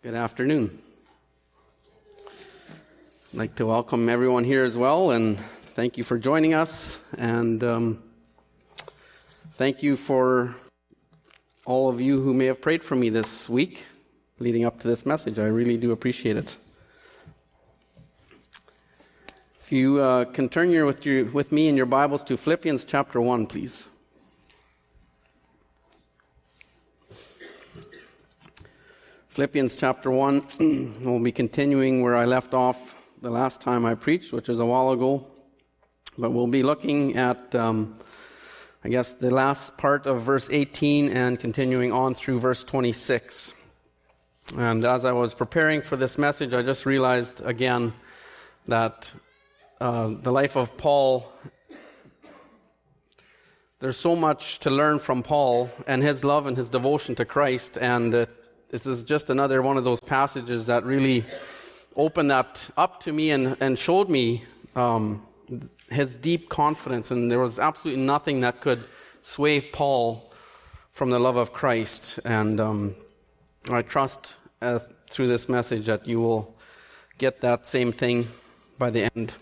Good afternoon. I'd like to welcome everyone here as well, and thank you for joining us, and thank you for all of you who may have prayed for me this week leading up to this message. I really do appreciate it. If you can turn with me in your Bibles to Philippians chapter 1, please. Philippians chapter 1, we'll be continuing where I left off the last time I preached, which is a while ago. But we'll be looking at, the last part of verse 18 and continuing on through verse 26. And as I was preparing for this message, I just realized again that the life of Paul, there's so much to learn from Paul and his love and his devotion to Christ, and this is just another one of those passages that really opened that up to me and showed me his deep confidence. And there was absolutely nothing that could sway Paul from the love of Christ. And I trust through this message that you will get that same thing by the end.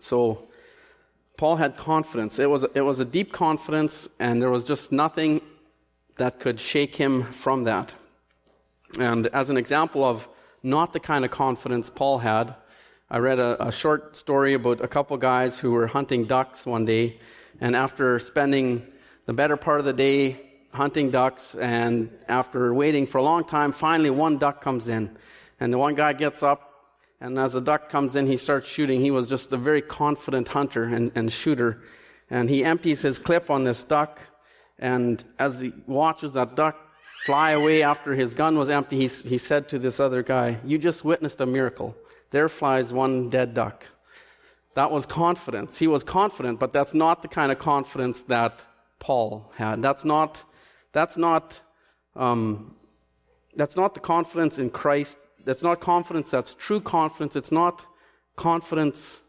So Paul had confidence. It was a deep confidence, and there was just nothing that could shake him from that. And as an example of not the kind of confidence Paul had, I read a short story about a couple guys who were hunting ducks one day, and after spending the better part of the day hunting ducks, and after waiting for a long time, finally one duck comes in. And the one guy gets up, and as the duck comes in, he starts shooting. He was just a very confident hunter and shooter. And he empties his clip on this duck, and as he watches that duck fly away after his gun was empty, he said to this other guy, "You just witnessed a miracle. There flies one dead duck." That was confidence. He was confident, but that's not the kind of confidence that Paul had. That's not the confidence in Christ. That's not confidence. That's true confidence. It's not confidence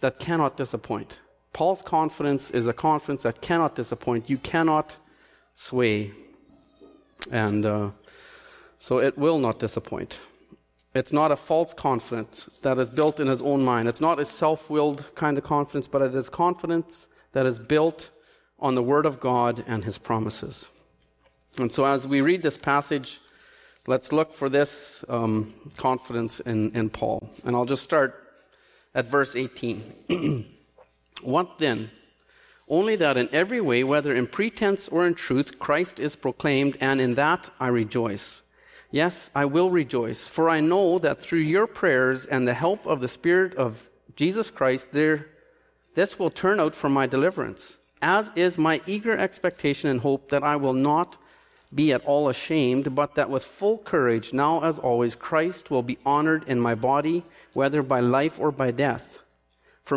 that cannot disappoint. Paul's confidence is a confidence that cannot disappoint. You cannot sway. And so it will not disappoint. It's not a false confidence that is built in his own mind. It's not a self-willed kind of confidence, but it is confidence that is built on the Word of God and His promises. And so as we read this passage, let's look for this confidence in Paul. And I'll just start at verse 18. "What then? Only that in every way, whether in pretense or in truth, Christ is proclaimed, and in that I rejoice. Yes, I will rejoice, for I know that through your prayers and the help of the Spirit of Jesus Christ, this will turn out for my deliverance, as is my eager expectation and hope that I will not be at all ashamed, but that with full courage, now as always, Christ will be honored in my body, whether by life or by death. For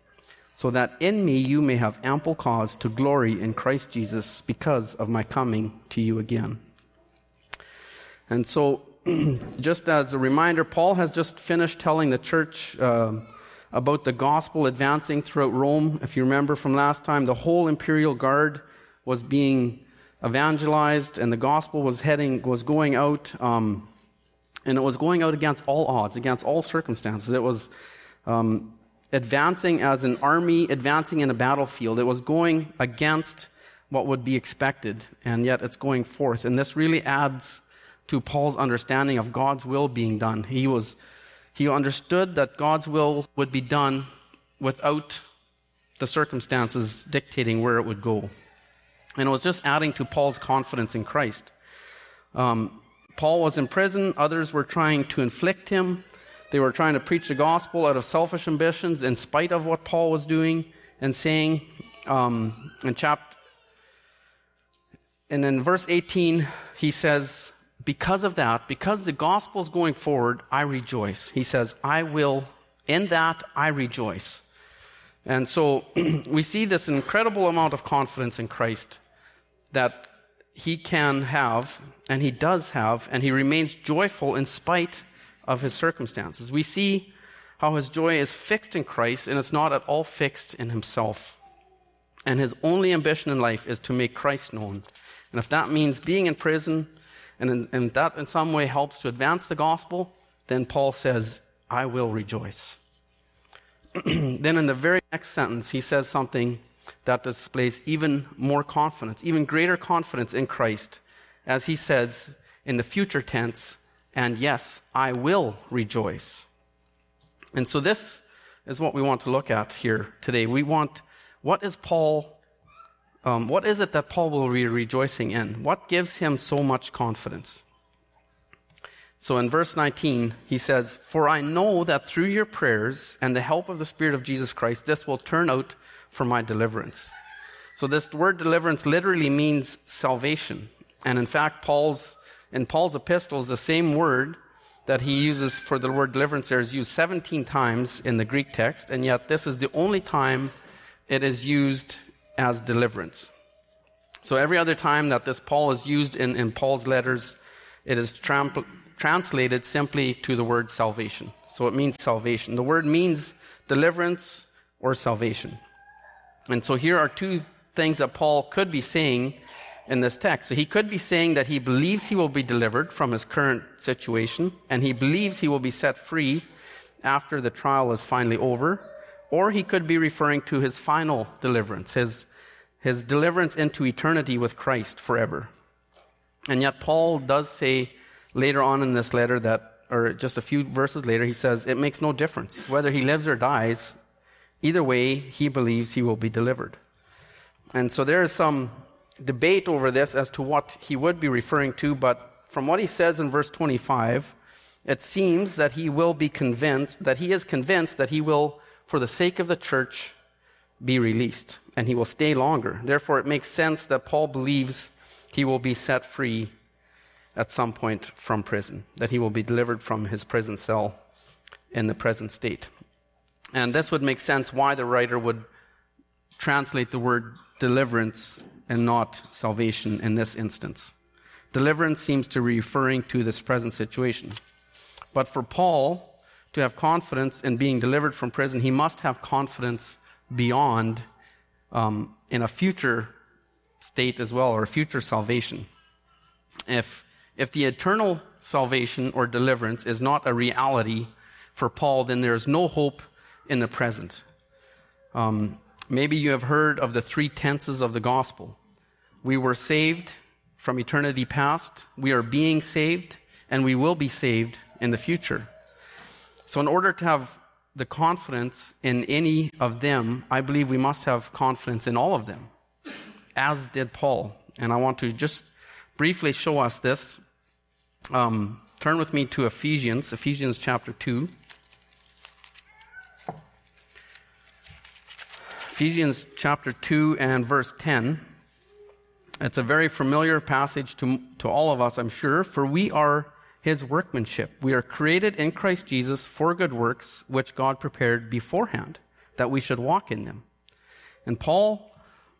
so that in me you may have ample cause to glory in Christ Jesus because of my coming to you again." And so, just as a reminder, Paul has just finished telling the church about the gospel advancing throughout Rome. If you remember from last time, the whole imperial guard was being evangelized, and the gospel was going out, and it was going out against all odds, against all circumstances. It was advancing as an army, advancing in a battlefield. It was going against what would be expected, and yet it's going forth. And this really adds to Paul's understanding of God's will being done. He understood that God's will would be done without the circumstances dictating where it would go. And it was just adding to Paul's confidence in Christ. Paul was in prison. Others were trying to inflict him. They were trying to preach the gospel out of selfish ambitions in spite of what Paul was doing and saying. And in verse 18, he says, because of that, because the gospel is going forward, I rejoice. He says, I will In that I rejoice. And so we see this incredible amount of confidence in Christ that he can have, and he does have, and he remains joyful in spite of his circumstances. We see how his joy is fixed in Christ, and it's not at all fixed in himself. And his only ambition in life is to make Christ known. And if that means being in prison, and that in some way helps to advance the gospel, then Paul says, I will rejoice. Then in the very next sentence, he says something that displays even more confidence, even greater confidence in Christ, as he says in the future tense, and yes, I will rejoice. And so this is what we want to look at here today. We want, what is it that Paul will be rejoicing in? What gives him so much confidence? So in verse 19, he says, for I know that through your prayers and the help of the Spirit of Jesus Christ, this will turn out for my deliverance. So this word deliverance literally means salvation. And in fact, in Paul's epistles, the same word that he uses for the word deliverance there is used 17 times in the Greek text, and yet this is the only time it is used as deliverance. So every other time that this Paul is used in Paul's letters, it is translated simply to the word salvation. So it means salvation. The word means deliverance or salvation. And so here are two things that Paul could be saying in this text. So he could be saying that he believes he will be delivered from his current situation, and he believes he will be set free after the trial is finally over, or he could be referring to his final deliverance, his deliverance into eternity with Christ forever. And yet Paul does say later on in this letter or just a few verses later, he says, it makes no difference whether he lives or dies. Either way, he believes he will be delivered. And so there is some debate over this as to what he would be referring to, but from what he says in verse 25, it seems that he is convinced that he will, for the sake of the church, be released, and he will stay longer. Therefore, it makes sense that Paul believes he will be set free at some point from prison, that he will be delivered from his prison cell in the present state. And this would make sense why the writer would translate the word deliverance and not salvation in this instance. Deliverance seems to be referring to this present situation. But for Paul to have confidence in being delivered from prison, he must have confidence beyond in a future state as well, or a future salvation. If the eternal salvation or deliverance is not a reality for Paul, then there is no hope in the present. Maybe you have heard of the three tenses of the gospel. We were saved from eternity past, we are being saved, and we will be saved in the future. So in order to have the confidence in any of them, I believe we must have confidence in all of them, as did Paul. And I want to just briefly show us this. Turn with me to Ephesians chapter 2. Ephesians chapter 2 and verse 10. It's a very familiar passage to all of us, I'm sure. For we are his workmanship. We are created in Christ Jesus for good works, which God prepared beforehand, that we should walk in them. And Paul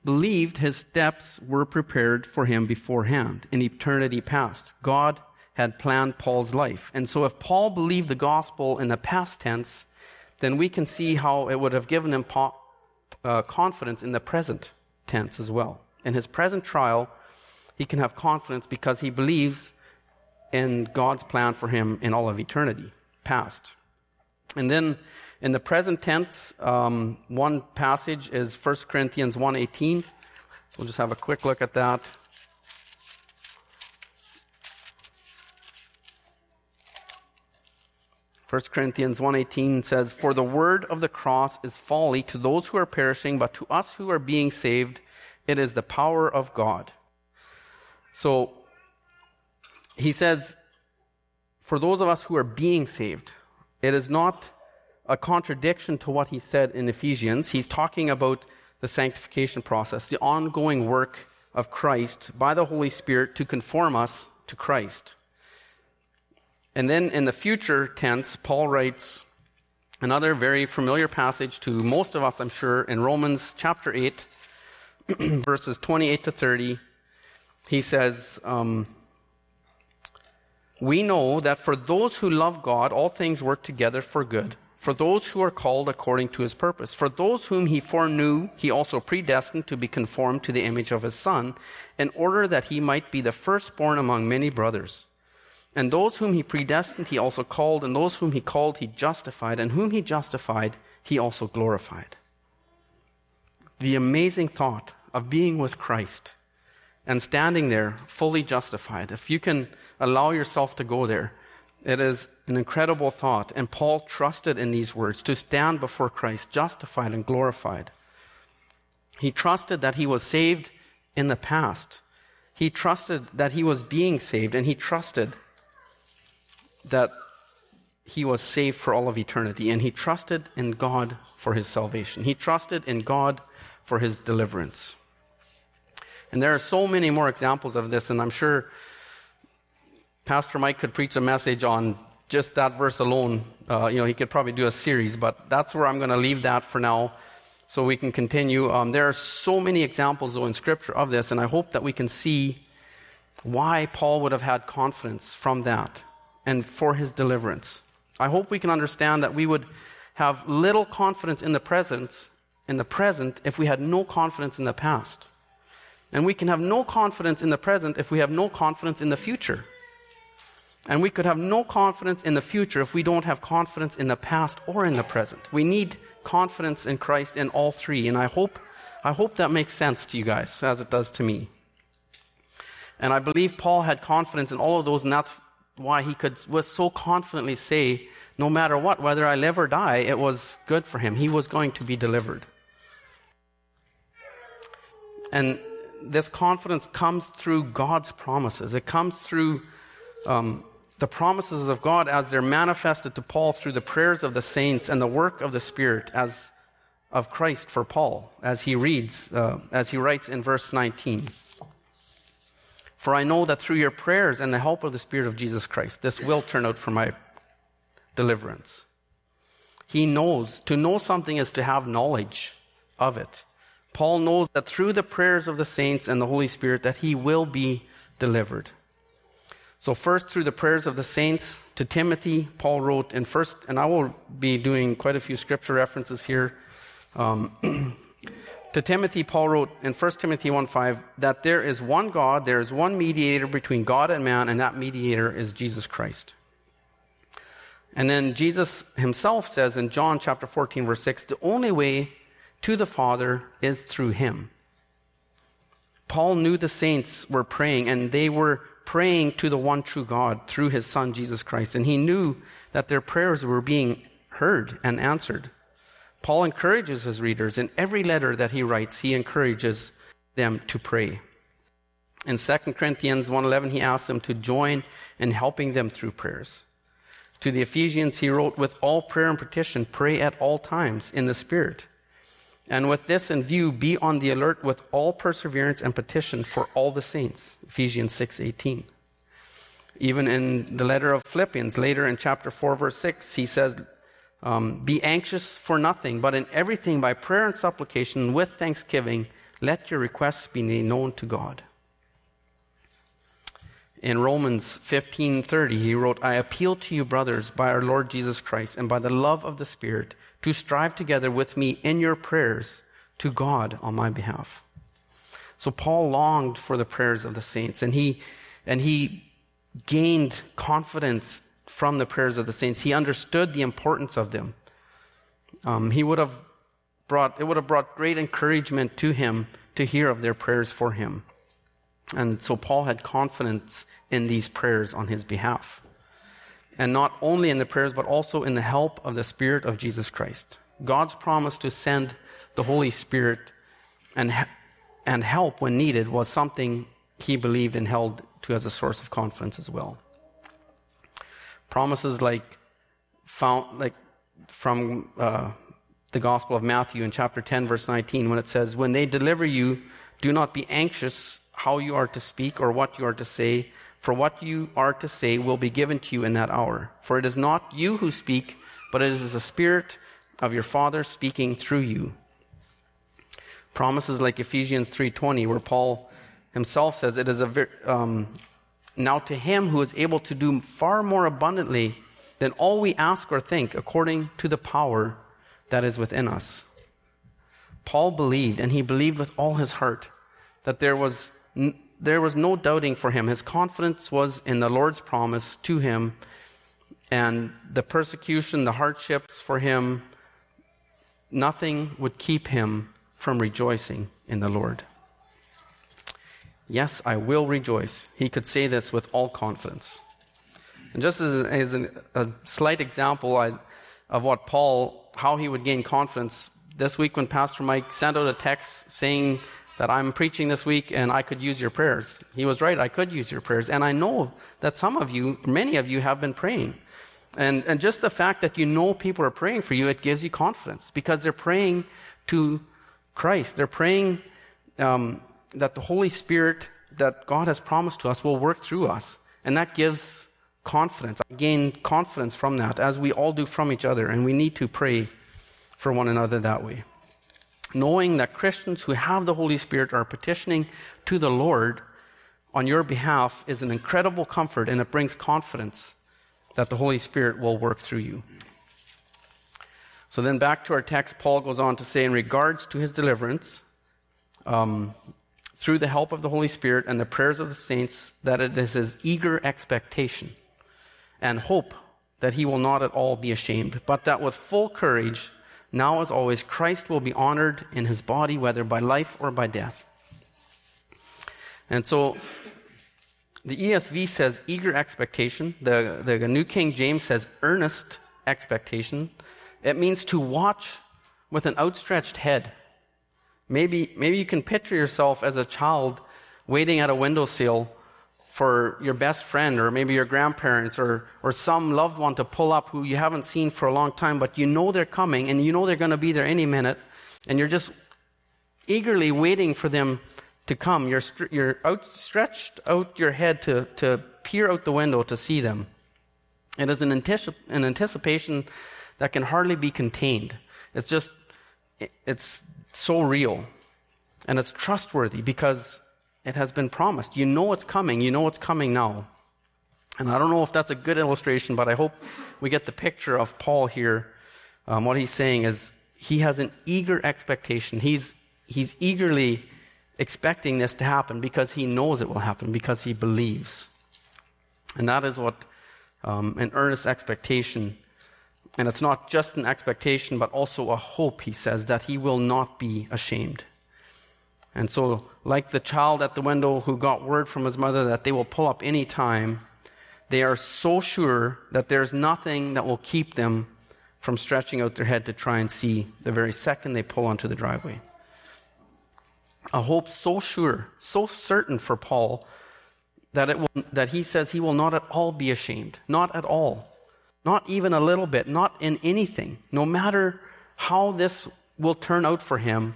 believed his steps were prepared for him beforehand, in eternity past. God had planned Paul's life. And so if Paul believed the gospel in the past tense, then we can see how it would have given him confidence in the present tense as well. In his present trial, he can have confidence because he believes in God's plan for him in all of eternity past. And then in the present tense, one passage is 1 Corinthians 1:18. So we'll just have a quick look at that. First Corinthians 1:18 says, for the word of the cross is folly to those who are perishing, but to us who are being saved, it is the power of God. So he says, for those of us who are being saved, it is not a contradiction to what he said in Ephesians. He's talking about the sanctification process, the ongoing work of Christ by the Holy Spirit to conform us to Christ. And then in the future tense, Paul writes, Another very familiar passage to most of us, I'm sure, in Romans chapter 8, verses 28 to 30, he says, we know that for those who love God, all things work together for good, for those who are called according to his purpose. For those whom he foreknew, he also predestined to be conformed to the image of his Son, in order that he might be the firstborn among many brothers. And those whom he predestined, he also called, and those whom he called, he justified, and whom he justified, he also glorified. The amazing thought of being with Christ and standing there fully justified. If you can allow yourself to go there, it is an incredible thought. And Paul trusted in these words, to stand before Christ, justified and glorified. He trusted that he was saved in the past. He trusted that he was being saved, and he trusted that he was saved for all of eternity, and he trusted in God for his salvation. He trusted in God for his deliverance. And there are so many more examples of this, and I'm sure Pastor Mike could preach a message on just that verse alone. He could probably do a series, but that's where I'm going to leave that for now so we can continue. There are so many examples, though, in Scripture of this, and I hope that we can see why Paul would have had confidence from that and for his deliverance. I hope we can understand that we would have little confidence in the present if we had no confidence in the past. And we can have no confidence in the present if we have no confidence in the future. And we could have no confidence in the future if we don't have confidence in the past or in the present. We need confidence in Christ in all three, and I hope that makes sense to you guys as it does to me. And I believe Paul had confidence in all of those, and that's why he was so confidently say, no matter what, whether I live or die, it was good for him. He was going to be delivered. And this confidence comes through God's promises. It comes through the promises of God as they're manifested to Paul through the prayers of the saints and the work of the Spirit as of Christ for Paul, as he writes in verse 19. For I know that through your prayers and the help of the Spirit of Jesus Christ, this will turn out for my deliverance. He knows. To know something is to have knowledge of it. Paul knows that through the prayers of the saints and the Holy Spirit that he will be delivered. So first, through the prayers of the saints to Timothy, Paul wrote in first, and I will be doing quite a few scripture references here. To Timothy, Paul wrote in 1 Timothy 1:5 that there is one God, there is one mediator between God and man, and that mediator is Jesus Christ. And then Jesus himself says in John chapter 14, verse 6, the only way to the Father is through him. Paul knew the saints were praying, and they were praying to the one true God through his Son, Jesus Christ. And he knew that their prayers were being heard and answered. Paul encourages his readers. In every letter that he writes, he encourages them to pray. In 2 Corinthians 1:11, he asks them to join in helping them through prayers. To the Ephesians, he wrote, with all prayer and petition, pray at all times in the Spirit. And with this in view, be on the alert with all perseverance and petition for all the saints. Ephesians 6:18. Even in the letter of Philippians, later in chapter 4, verse 6, he says, be anxious for nothing, but in everything by prayer and supplication with thanksgiving, let your requests be known to God. In Romans 15:30, he wrote, I appeal to you, brothers, by our Lord Jesus Christ and by the love of the Spirit, to strive together with me in your prayers to God on my behalf. So Paul longed for the prayers of the saints, and he gained confidence from the prayers of the saints. He understood the importance of them. It would have brought great encouragement to him to hear of their prayers for him. And so Paul had confidence in these prayers on his behalf. And not only in the prayers, but also in the help of the Spirit of Jesus Christ. God's promise to send the Holy Spirit and help when needed was something he believed and held to as a source of confidence as well. Promises from the Gospel of Matthew in chapter 10, verse 19, when it says, when they deliver you, do not be anxious how you are to speak or what you are to say, for what you are to say will be given to you in that hour. For it is not you who speak, but it is the Spirit of your Father speaking through you. Promises like Ephesians 3:20, where Paul himself says, it is now to him who is able to do far more abundantly than all we ask or think, according to the power that is within us. Paul believed, and he believed with all his heart, that there was no doubting for him. His confidence was in the Lord's promise to him, and the persecution, the hardships for him, nothing would keep him from rejoicing in the Lord. Yes, I will rejoice. He could say this with all confidence. And just as a slight example of what Paul, how he would gain confidence, this week when Pastor Mike sent out a text saying that I'm preaching this week and I could use your prayers. He was right, I could use your prayers. And I know that some of you, many of you have been praying. And just the fact that you know people are praying for you, it gives you confidence because they're praying to Christ. They're praying that the Holy Spirit that God has promised to us will work through us. And that gives confidence. I gain confidence from that, as we all do from each other. And we need to pray for one another that way. Knowing that Christians who have the Holy Spirit are petitioning to the Lord on your behalf is an incredible comfort, and it brings confidence that the Holy Spirit will work through you. So then back to our text, Paul goes on to say, in regards to his deliverance, through the help of the Holy Spirit and the prayers of the saints, that it is his eager expectation and hope that he will not at all be ashamed, but that with full courage, now as always, Christ will be honored in his body, whether by life or by death. And so the ESV says eager expectation. The New King James says earnest expectation. It means to watch with an outstretched head. Maybe you can picture yourself as a child waiting at a windowsill for your best friend or maybe your grandparents or some loved one to pull up who you haven't seen for a long time, but you know they're coming and you know they're going to be there any minute, and you're just eagerly waiting for them to come. You're outstretched out your head to peer out the window to see them. It is an anticipation that can hardly be contained. It's so real, and it's trustworthy because it has been promised. You know it's coming. You know it's coming now. And I don't know if that's a good illustration, but I hope we get the picture of Paul here. What he's saying is he has an eager expectation. He's eagerly expecting this to happen because he knows it will happen, because he believes. And that is what an earnest expectation. And it's not just an expectation, but also a hope, he says, that he will not be ashamed. And so, like the child at the window who got word from his mother that they will pull up any time, they are so sure that there's nothing that will keep them from stretching out their head to try and see the very second they pull onto the driveway. A hope so sure, so certain for Paul, that he says he will not at all be ashamed. Not at all. Not even a little bit, not in anything. No matter how this will turn out for him,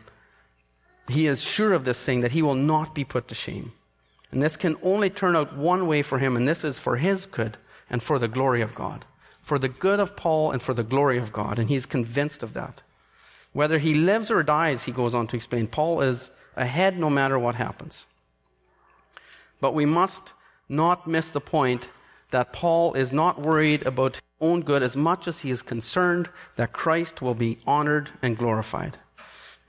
he is sure of this thing, that he will not be put to shame. And this can only turn out one way for him, and this is for his good and for the glory of God. For the good of Paul and for the glory of God, and he's convinced of that. Whether he lives or dies, he goes on to explain, Paul is ahead no matter what happens. But we must not miss the point that Paul is not worried about his own good as much as he is concerned that Christ will be honored and glorified.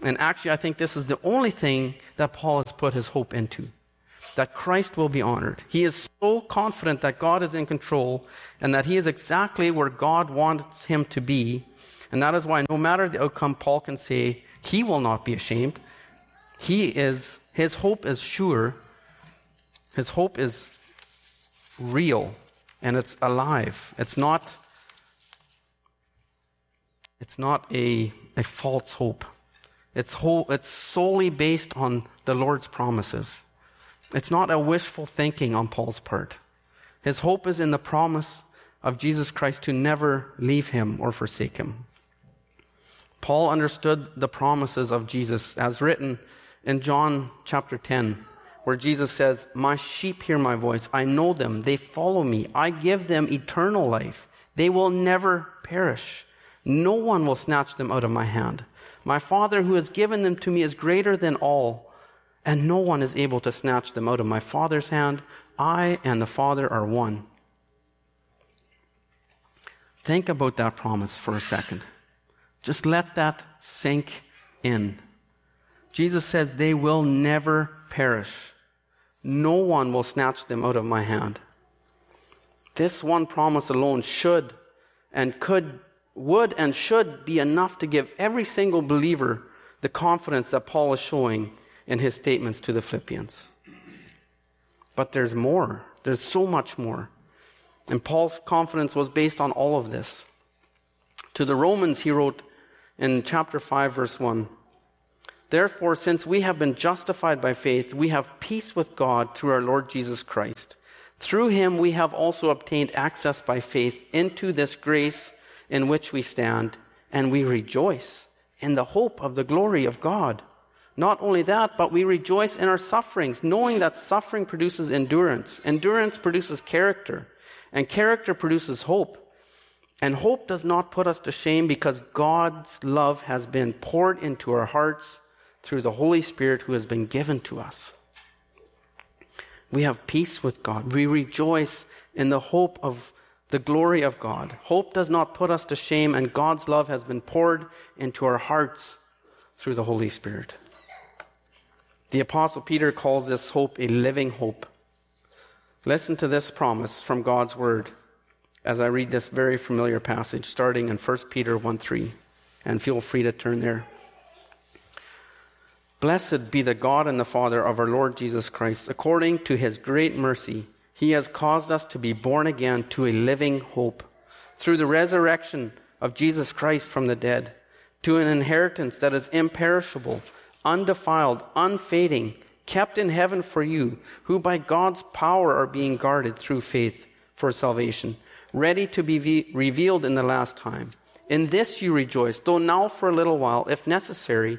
And actually, I think this is the only thing that Paul has put his hope into, that Christ will be honored. He is so confident that God is in control and that he is exactly where God wants him to be. And that is why no matter the outcome, Paul can say he will not be ashamed. His hope is sure. His hope is real. And it's alive. It's not a false hope. It's solely based on the Lord's promises. It's not a wishful thinking on Paul's part. His hope is in the promise of Jesus Christ to never leave him or forsake him. Paul understood the promises of Jesus as written in John chapter 10. Where Jesus says, my sheep hear my voice. I know them. They follow me. I give them eternal life. They will never perish. No one will snatch them out of my hand. My Father who has given them to me is greater than all, and no one is able to snatch them out of my Father's hand. I and the Father are one." Think about that promise for a second. Just let that sink in. Jesus says they will never perish. No one will snatch them out of my hand. This one promise alone should and could, would and should be enough to give every single believer the confidence that Paul is showing in his statements to the Philippians. But there's more. There's so much more. And Paul's confidence was based on all of this. To the Romans, he wrote in chapter 5, verse 1, "Therefore, since we have been justified by faith, we have peace with God through our Lord Jesus Christ. Through him we have also obtained access by faith into this grace in which we stand, and we rejoice in the hope of the glory of God. Not only that, but we rejoice in our sufferings, knowing that suffering produces endurance. Endurance produces character, and character produces hope. And hope does not put us to shame, because God's love has been poured into our hearts through the Holy Spirit who has been given to us." We have peace with God. We rejoice in the hope of the glory of God. Hope does not put us to shame, and God's love has been poured into our hearts through the Holy Spirit. The Apostle Peter calls this hope a living hope. Listen to this promise from God's Word as I read this very familiar passage, starting in 1 Peter 1:3, and feel free to turn there. "Blessed be the God and the Father of our Lord Jesus Christ. According to his great mercy, he has caused us to be born again to a living hope through the resurrection of Jesus Christ from the dead, to an inheritance that is imperishable, undefiled, unfading, kept in heaven for you, who by God's power are being guarded through faith for salvation, ready to be revealed in the last time. In this you rejoice, though now for a little while, if necessary,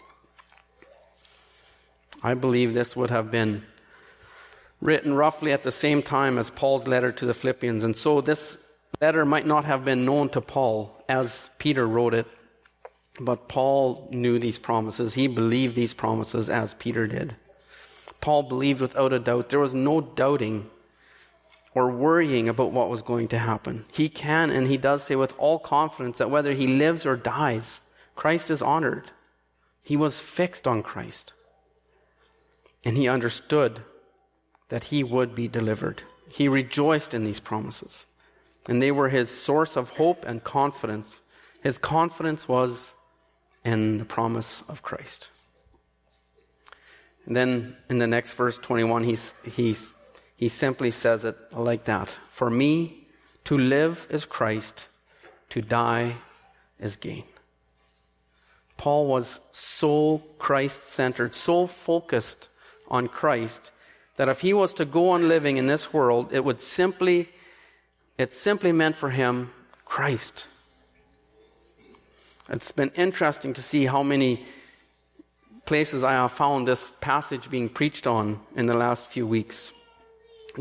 I believe this would have been written roughly at the same time as Paul's letter to the Philippians, and so this letter might not have been known to Paul as Peter wrote it, but Paul knew these promises. He believed these promises as Peter did. Paul believed without a doubt. There was no doubting or worrying about what was going to happen. He can and he does say with all confidence that whether he lives or dies, Christ is honored. He was fixed on Christ. And he understood that he would be delivered. He rejoiced in these promises. And they were his source of hope and confidence. His confidence was in the promise of Christ. And then in the next verse, 21, he simply says it like that. "For me, to live is Christ, to die is gain." Paul was so Christ-centered, so focused on Christ, that if he was to go on living in this world, it simply meant for him Christ. It's been interesting to see how many places I have found this passage being preached on in the last few weeks.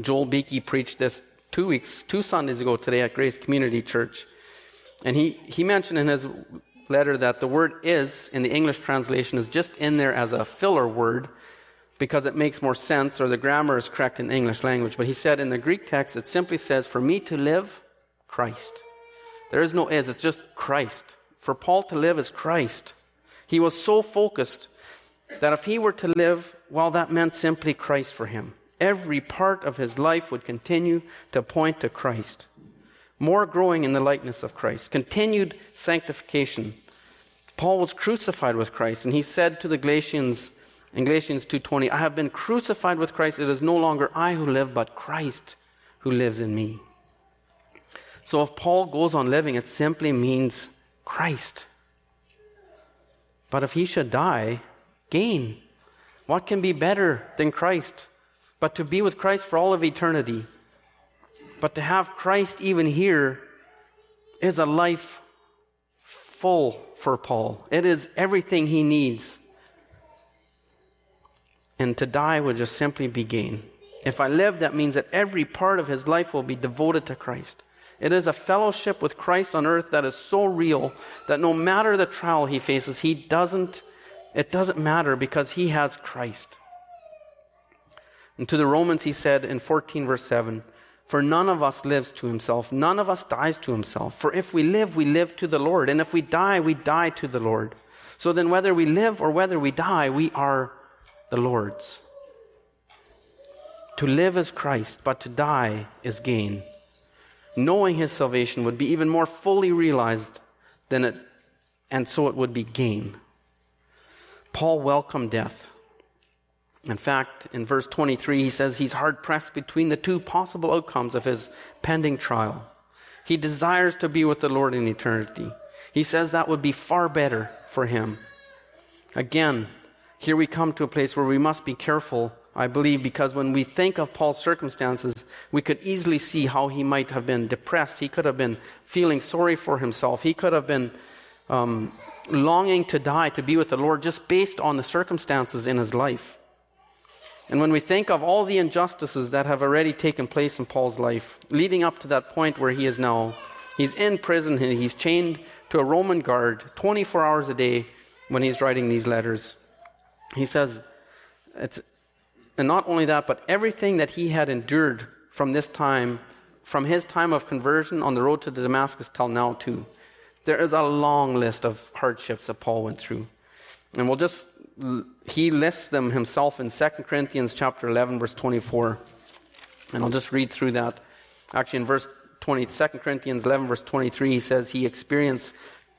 Joel Beeke preached this two Sundays ago today at Grace Community Church. And he mentioned in his letter that the word "is" in the English translation is just in there as a filler word because it makes more sense, or the grammar is correct in the English language. But he said in the Greek text, it simply says, "For me to live, Christ." There is no "is," it's just Christ. For Paul to live is Christ. He was so focused that if he were to live, well, that meant simply Christ for him. Every part of his life would continue to point to Christ. More growing in the likeness of Christ. Continued sanctification. Paul was crucified with Christ, and he said to the Galatians in Galatians 2:20, "I have been crucified with Christ. It is no longer I who live, but Christ who lives in me." So if Paul goes on living, it simply means Christ. But if he should die, gain. What can be better than Christ? But to be with Christ for all of eternity. But to have Christ even here is a life full for Paul. It is everything he needs. And to die would just simply be gain. If I live, that means that every part of his life will be devoted to Christ. It is a fellowship with Christ on earth that is so real that no matter the trial he faces, it doesn't matter because he has Christ. And to the Romans he said in 14 verse 7, "For none of us lives to himself, none of us dies to himself. For if we live, we live to the Lord, and if we die, we die to the Lord. So then whether we live or whether we die, we are the Lord's." To live is Christ, but to die is gain. Knowing his salvation would be even more fully realized than it, and so it would be gain. Paul welcomed death. In fact, in verse 23, he says he's hard-pressed between the two possible outcomes of his pending trial. He desires to be with the Lord in eternity. He says that would be far better for him. Again, here we come to a place where we must be careful, I believe, because when we think of Paul's circumstances, we could easily see how he might have been depressed. He could have been feeling sorry for himself. He could have been longing to die, to be with the Lord, just based on the circumstances in his life. And when we think of all the injustices that have already taken place in Paul's life, leading up to that point where he is now, he's in prison, he's chained to a Roman guard 24 hours a day when he's writing these letters. He says, and not only that, but everything that he had endured from this time, from his time of conversion on the road to Damascus till now too. There is a long list of hardships that Paul went through. And he lists them himself in 2 Corinthians chapter 11, verse 24. And I'll just read through that. Actually, in 2 Corinthians 11, verse 23, he says he experienced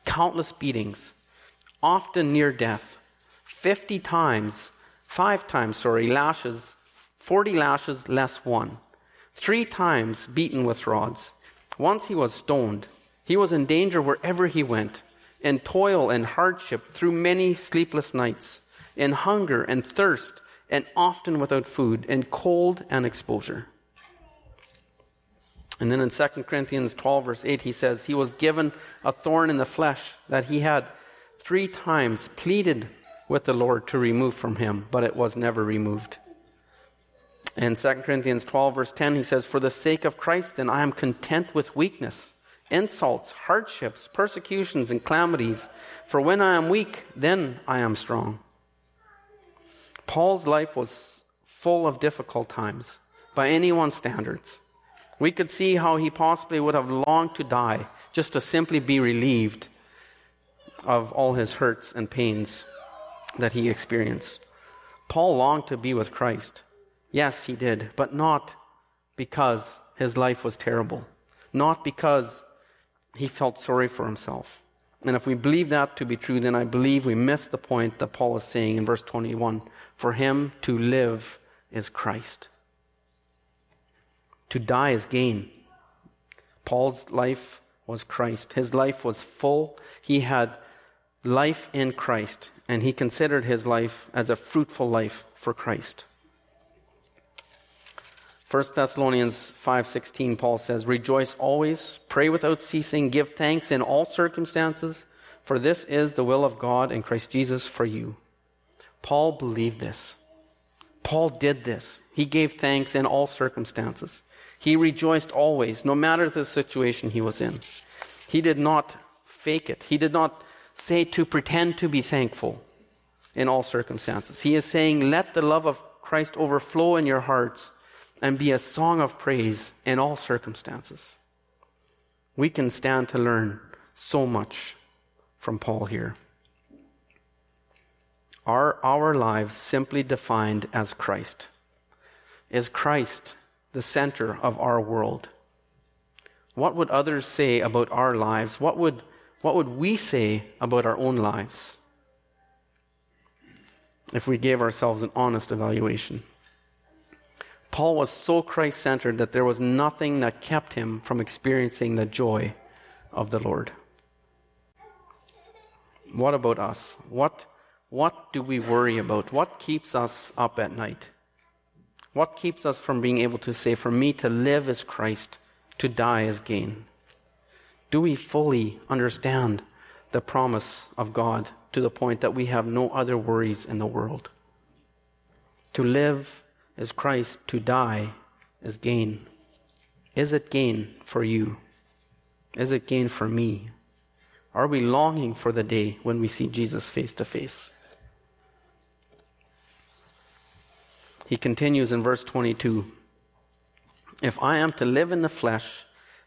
countless beatings, often near death, 5 times, lashes, 40 lashes less one. 3 times beaten with rods. Once he was stoned. He was in danger wherever he went, in toil and hardship through many sleepless nights, in hunger and thirst, and often without food, in cold and exposure. And then in 2 Corinthians 12, verse 8, he says, he was given a thorn in the flesh that he had 3 times pleaded with the Lord to remove from him, but it was never removed. In 2 Corinthians 12, verse 10, he says, "For the sake of Christ, then, I am content with weakness, insults, hardships, persecutions, and calamities. For when I am weak, then I am strong." Paul's life was full of difficult times, by anyone's standards. We could see how he possibly would have longed to die, just to simply be relieved of all his hurts and pains that he experienced. Paul longed to be with Christ. Yes, he did, but not because his life was terrible, not because he felt sorry for himself. And if we believe that to be true, then I believe we miss the point that Paul is saying in verse 21. For him to live is Christ. To die is gain. Paul's life was Christ. His life was full. He had life in Christ, and he considered his life as a fruitful life for Christ. 1 Thessalonians 5:16, Paul says, "Rejoice always, pray without ceasing, give thanks in all circumstances, for this is the will of God in Christ Jesus for you." Paul believed this. Paul did this. He gave thanks in all circumstances. He rejoiced always, no matter the situation he was in. He did not fake it. He did not say to pretend to be thankful in all circumstances. He is saying, let the love of Christ overflow in your hearts and be a song of praise in all circumstances. We can stand to learn so much from Paul here. Are our lives simply defined as Christ? Is Christ the center of our world? What would others say about our lives? What would we say about our own lives if we gave ourselves an honest evaluation? Paul was so Christ-centered that there was nothing that kept him from experiencing the joy of the Lord. What about us? What do we worry about? What keeps us up at night? What keeps us from being able to say, for me to live is Christ, to die is gain? Do we fully understand the promise of God to the point that we have no other worries in the world? To live is Christ, to die is gain. Is it gain for you? Is it gain for me? Are we longing for the day when we see Jesus face to face? He continues in verse 22. If I am to live in the flesh,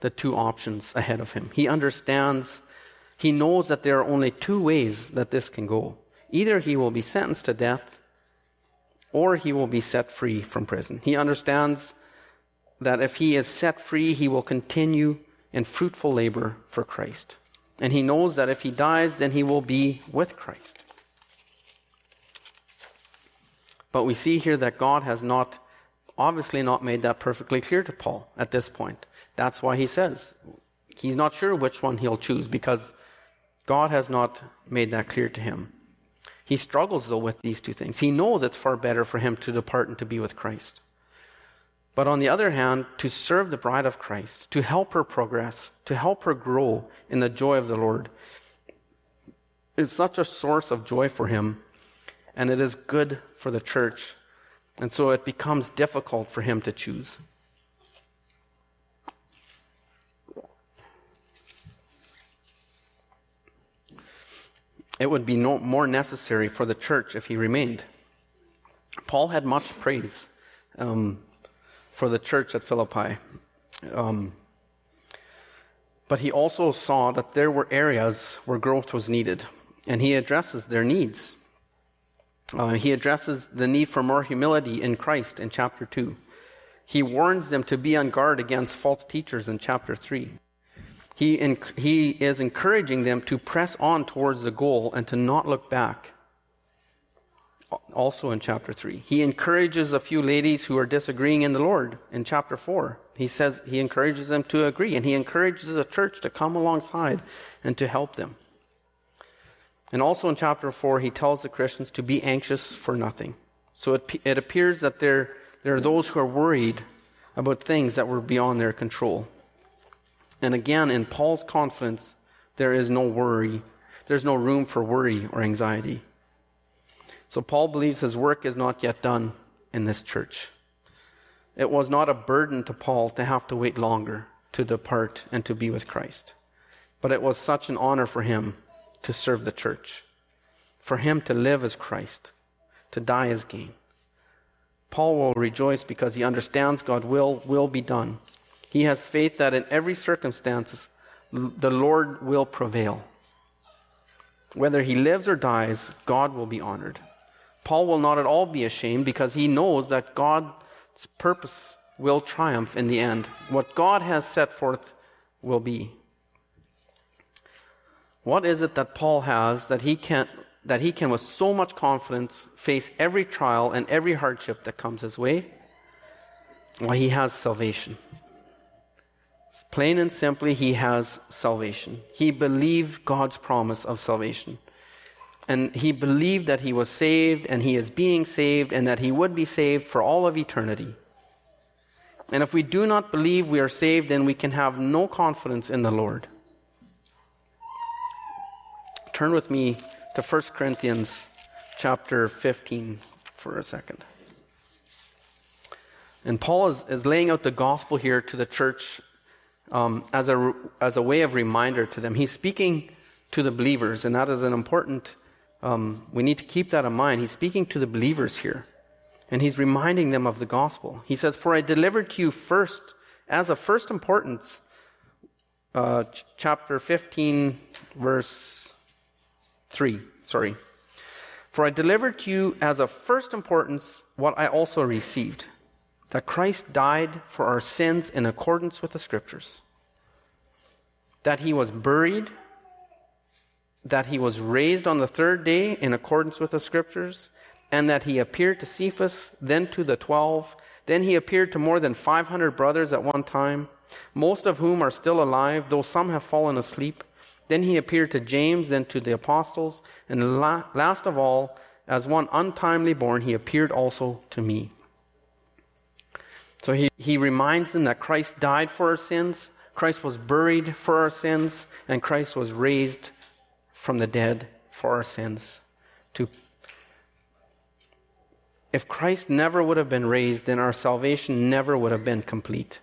the two options ahead of him. He understands, he knows that there are only two ways that this can go. Either he will be sentenced to death, or he will be set free from prison. He understands that if he is set free, he will continue in fruitful labor for Christ. And he knows that if he dies, then he will be with Christ. But we see here that God has obviously not made that perfectly clear to Paul at this point. That's why he says he's not sure which one he'll choose, because God has not made that clear to him. He struggles, though, with these two things. He knows it's far better for him to depart and to be with Christ. But on the other hand, to serve the bride of Christ, to help her progress, to help her grow in the joy of the Lord, is such a source of joy for him, and it is good for the church. And so it becomes difficult for him to choose. It would be more necessary for the church if he remained. Paul had much praise for the church at Philippi. But he also saw that there were areas where growth was needed, and he addresses their needs. He addresses the need for more humility in Christ in chapter 2. He warns them to be on guard against false teachers in chapter 3. He is encouraging them to press on towards the goal and to not look back. Also in chapter 3. He encourages a few ladies who are disagreeing in the Lord in chapter 4. He says he encourages them to agree, and he encourages the church to come alongside and to help them. And also in chapter 4, he tells the Christians to be anxious for nothing. So it appears that there are those who are worried about things that were beyond their control. And again, in Paul's confidence, there is no worry. There's no room for worry or anxiety. So Paul believes his work is not yet done in this church. It was not a burden to Paul to have to wait longer to depart and to be with Christ. But it was such an honor for him to serve the church. For him to live as Christ, to die as gain. Paul will rejoice because he understands God's will be done. He has faith that in every circumstance, the Lord will prevail. Whether he lives or dies, God will be honored. Paul will not at all be ashamed because he knows that God's purpose will triumph in the end. What God has set forth will be. What is it that Paul has that he can with so much confidence face every trial and every hardship that comes his way? Well, he has salvation. Plain and simply, he has salvation. He believed God's promise of salvation. And he believed that he was saved, and he is being saved, and that he would be saved for all of eternity. And if we do not believe we are saved, then we can have no confidence in the Lord. Turn with me to 1 Corinthians chapter 15 for a second. And Paul is laying out the gospel here to the church as a way of reminder to them. He's speaking to the believers, and that is an important, we need to keep that in mind. He's speaking to the believers here, and he's reminding them of the gospel. He says, for I delivered to you first, as of first importance, chapter 15, verse 3, For I delivered to you as of first importance what I also received, that Christ died for our sins in accordance with the Scriptures, that he was buried, that he was raised on the third day in accordance with the Scriptures, and that he appeared to Cephas, then to the 12. Then he appeared to more than 500 brothers at one time, most of whom are still alive, though some have fallen asleep. Then he appeared to James, then to the apostles, and last of all, as one untimely born, he appeared also to me. So he reminds them that Christ died for our sins, Christ was buried for our sins, and Christ was raised from the dead for our sins. If Christ never would have been raised, then our salvation never would have been complete.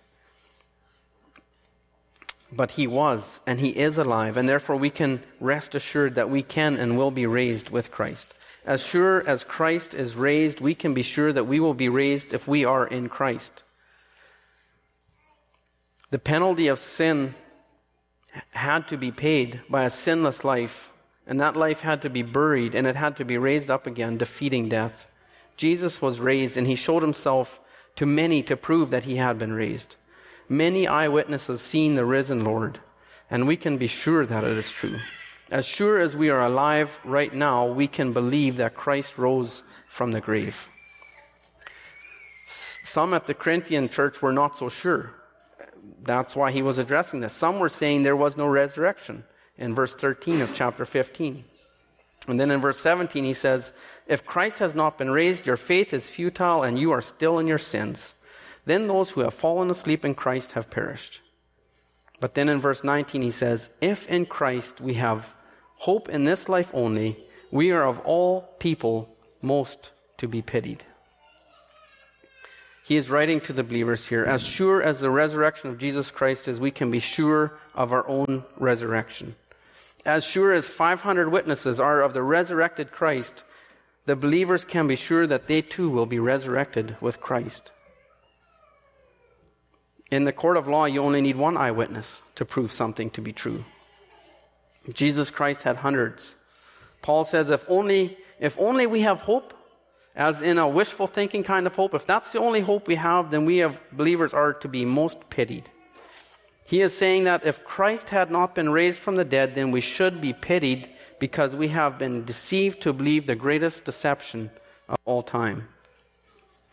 But he was, and he is alive, and therefore we can rest assured that we can and will be raised with Christ. As sure as Christ is raised, we can be sure that we will be raised if we are in Christ. The penalty of sin had to be paid by a sinless life, and that life had to be buried, and it had to be raised up again, defeating death. Jesus was raised, and he showed himself to many to prove that he had been raised. Many eyewitnesses seen the risen Lord, and we can be sure that it is true. As sure as we are alive right now, we can believe that Christ rose from the grave. Some at the Corinthian church were not so sure. That's why he was addressing this. Some were saying there was no resurrection in verse 13 of chapter 15. And then in verse 17 he says, "If Christ has not been raised, your faith is futile and you are still in your sins. Then those who have fallen asleep in Christ have perished." But then in verse 19 he says, "If in Christ we have hope in this life only, we are of all people most to be pitied." He is writing to the believers here, as sure as the resurrection of Jesus Christ is, we can be sure of our own resurrection. As sure as 500 witnesses are of the resurrected Christ, the believers can be sure that they too will be resurrected with Christ. In the court of law, you only need one eyewitness to prove something to be true. Jesus Christ had hundreds. Paul says, if only we have hope, as in a wishful thinking kind of hope, if that's the only hope we have, then we as believers are to be most pitied. He is saying that if Christ had not been raised from the dead, then we should be pitied because we have been deceived to believe the greatest deception of all time.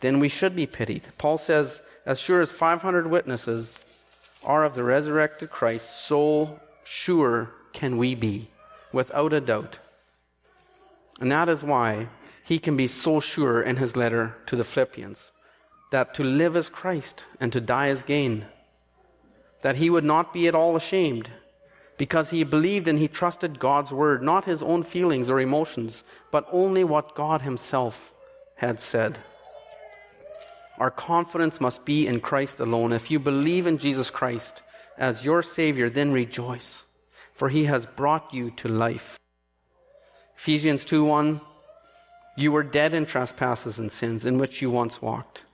Then we should be pitied. Paul says, as sure as 500 witnesses are of the resurrected Christ, so sure can we be, without a doubt. And that is why he can be so sure in his letter to the Philippians, that to live is Christ and to die is gain, that he would not be at all ashamed, because he believed and he trusted God's word, not his own feelings or emotions, but only what God himself had said. Our confidence must be in Christ alone. If you believe in Jesus Christ as your Savior, then rejoice, for he has brought you to life. Ephesians 2:1, "You were dead in trespasses and sins in which you once walked."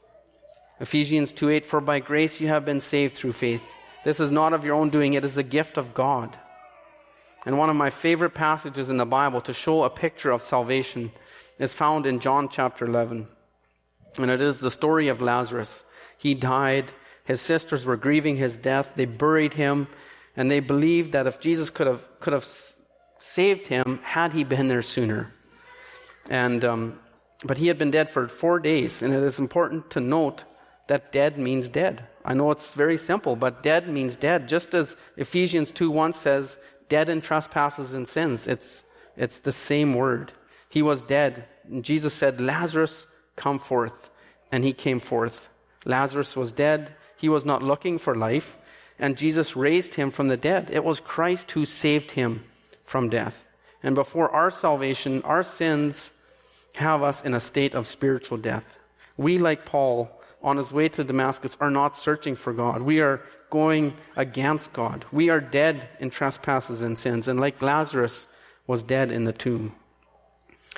Ephesians 2:8, "For by grace you have been saved through faith. This is not of your own doing, it is the gift of God." And one of my favorite passages in the Bible to show a picture of salvation is found in John chapter 11. And it is the story of Lazarus. He died. His sisters were grieving his death. They buried him, and they believed that if Jesus could have saved him, had he been there sooner. And but he had been dead for 4 days, and it is important to note that dead means dead. I know it's very simple, but dead means dead. Just as Ephesians 2:1 says, "Dead in trespasses and sins." It's the same word. He was dead, and Jesus said, "Lazarus, come forth," and he came forth. Lazarus was dead. He was not looking for life, and Jesus raised him from the dead. It was Christ who saved him from death. And before our salvation, our sins have us in a state of spiritual death. We, like Paul, on his way to Damascus, are not searching for God. We are going against God. We are dead in trespasses and sins, and like Lazarus was dead in the tomb.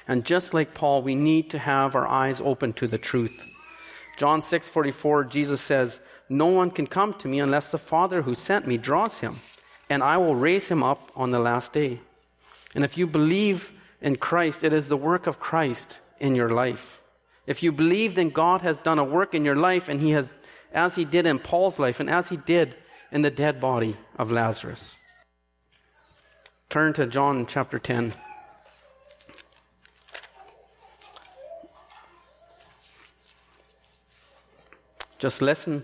And just like Paul, we need to have our eyes open to the truth. John 6:44, Jesus says, "No one can come to me unless the Father who sent me draws him, and I will raise him up on the last day." And if you believe in Christ, it is the work of Christ in your life. If you believe, then God has done a work in your life, and He has, as He did in Paul's life, and as He did in the dead body of Lazarus. Turn to John chapter 10. Just listen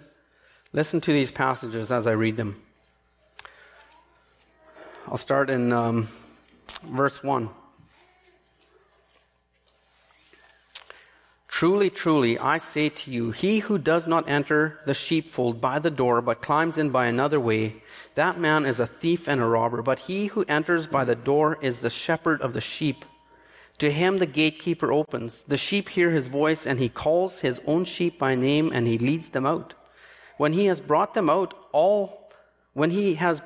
to these passages as I read them. I'll start in verse 1. Truly, truly, I say to you, he who does not enter the sheepfold by the door, but climbs in by another way, that man is a thief and a robber. But he who enters by the door is the shepherd of the sheep. To him the gatekeeper opens. The sheep hear his voice, and he calls his own sheep by name, and he leads them out. When he has brought out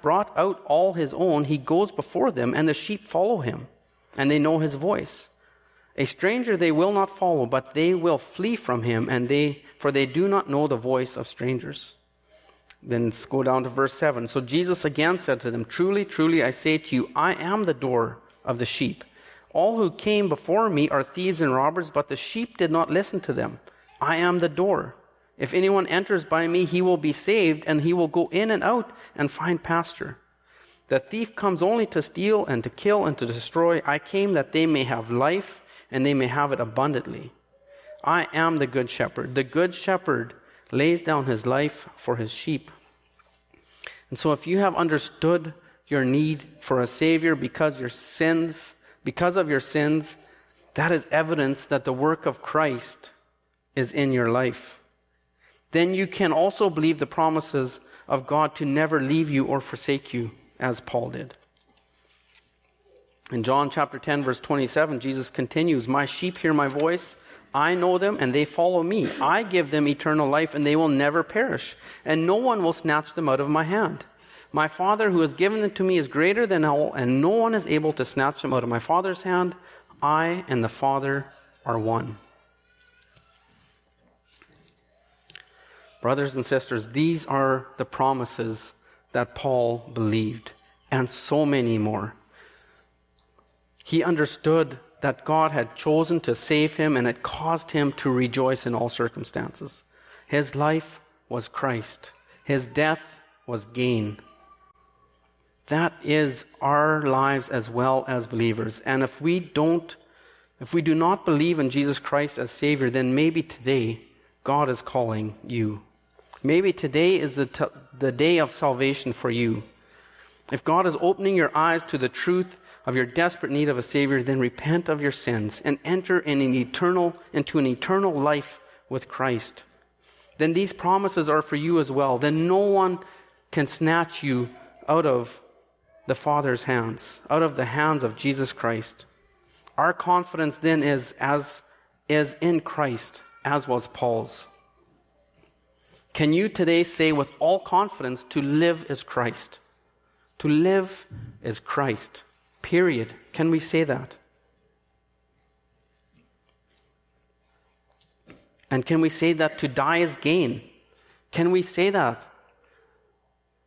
all his own, he goes before them, and the sheep follow him, and they know his voice. A stranger they will not follow, but they will flee from him, for they do not know the voice of strangers. Then let's go down to verse 7. So Jesus again said to them, Truly, truly, I say to you, I am the door of the sheep. All who came before me are thieves and robbers, but the sheep did not listen to them. I am the door. If anyone enters by me, he will be saved, and he will go in and out and find pasture. The thief comes only to steal and to kill and to destroy. I came that they may have life, and they may have it abundantly. I am the good shepherd. The good shepherd lays down his life for his sheep. And so if you have understood your need for a Savior because of your sins, that is evidence that the work of Christ is in your life. Then you can also believe the promises of God to never leave you or forsake you, as Paul did. In John chapter 10, verse 27, Jesus continues, My sheep hear my voice, I know them, and they follow me. I give them eternal life, and they will never perish, and no one will snatch them out of my hand. My Father who has given them to me is greater than all, and no one is able to snatch them out of my Father's hand. I and the Father are one. Brothers and sisters, these are the promises that Paul believed, and so many more. He understood that God had chosen to save him, and it caused him to rejoice in all circumstances. His life was Christ. His death was gain. That is our lives as well as believers. And if we do not believe in Jesus Christ as Savior, then maybe today God is calling you. Maybe today is the day of salvation for you. If God is opening your eyes to the truth of your desperate need of a Savior, then repent of your sins and enter into an eternal life with Christ. Then these promises are for you as well. Then no one can snatch you out of the Father's hands, out of the hands of Jesus Christ. Our confidence then is in Christ, as was Paul's. Can you today say with all confidence, to live is Christ? To live is Christ. Period. Can we say that? And can we say that to die is gain? Can we say that?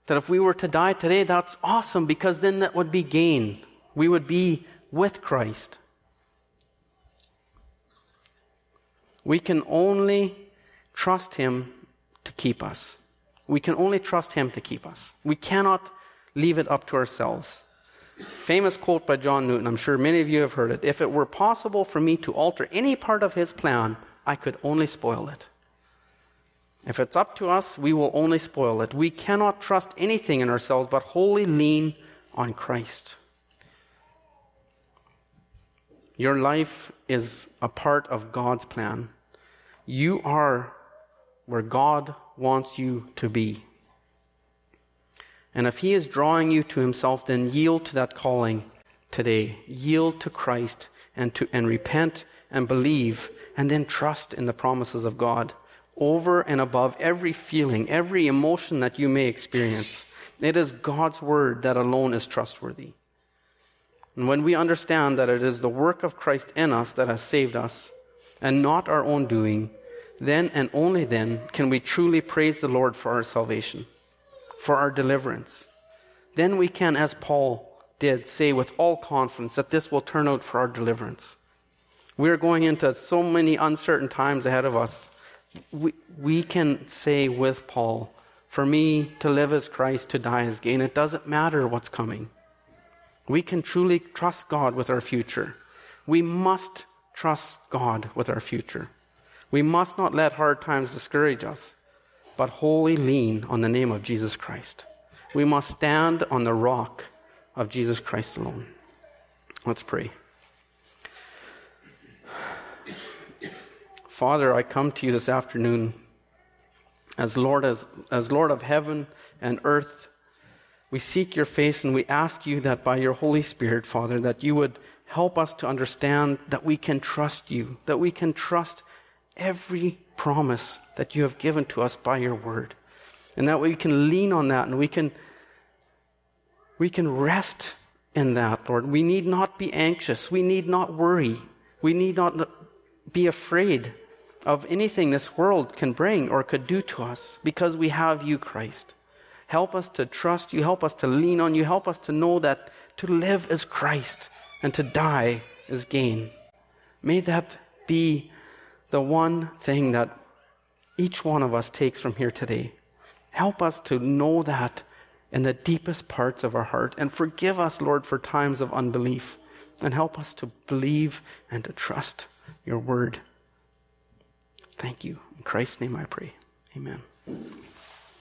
That if we were to die today, that's awesome, because then that would be gain. We would be with Christ. We can only trust Him to keep us. We can only trust Him to keep us. We cannot leave it up to ourselves. Famous quote by John Newton, I'm sure many of you have heard it. If it were possible for me to alter any part of His plan, I could only spoil it. If it's up to us, we will only spoil it. We cannot trust anything in ourselves, but wholly lean on Christ. Your life is a part of God's plan. You are where God wants you to be. And if He is drawing you to Himself, then yield to that calling today. Yield to Christ and repent and believe, and then trust in the promises of God over and above every feeling, every emotion that you may experience. It is God's word that alone is trustworthy. And when we understand that it is the work of Christ in us that has saved us, and not our own doing, then and only then can we truly praise the Lord for our salvation, for our deliverance. Then we can, as Paul, did say with all confidence that this will turn out for our deliverance. We are going into so many uncertain times ahead of us. We can say with Paul, for me to live is Christ, to die is gain. It doesn't matter what's coming. We can truly trust God with our future. We must trust God with our future. We must not let hard times discourage us, but wholly lean on the name of Jesus Christ. We must stand on the rock of Jesus Christ alone. Let's pray. Father, I come to you this afternoon as Lord of heaven and earth. We seek your face and we ask you that by your Holy Spirit, Father, that you would help us to understand that we can trust you, that we can trust every promise that you have given to us by your word, and that we can lean on that and we can rest in that, Lord. We need not be anxious. We need not worry. We need not be afraid of anything this world can bring or could do to us, because we have you, Christ. Help us to trust you. Help us to lean on you. Help us to know that to live is Christ and to die is gain. May that be the one thing that each one of us takes from here today. Help us to know that in the deepest parts of our heart, and forgive us, Lord, for times of unbelief, and help us to believe and to trust your word. Thank you. In Christ's name I pray. Amen.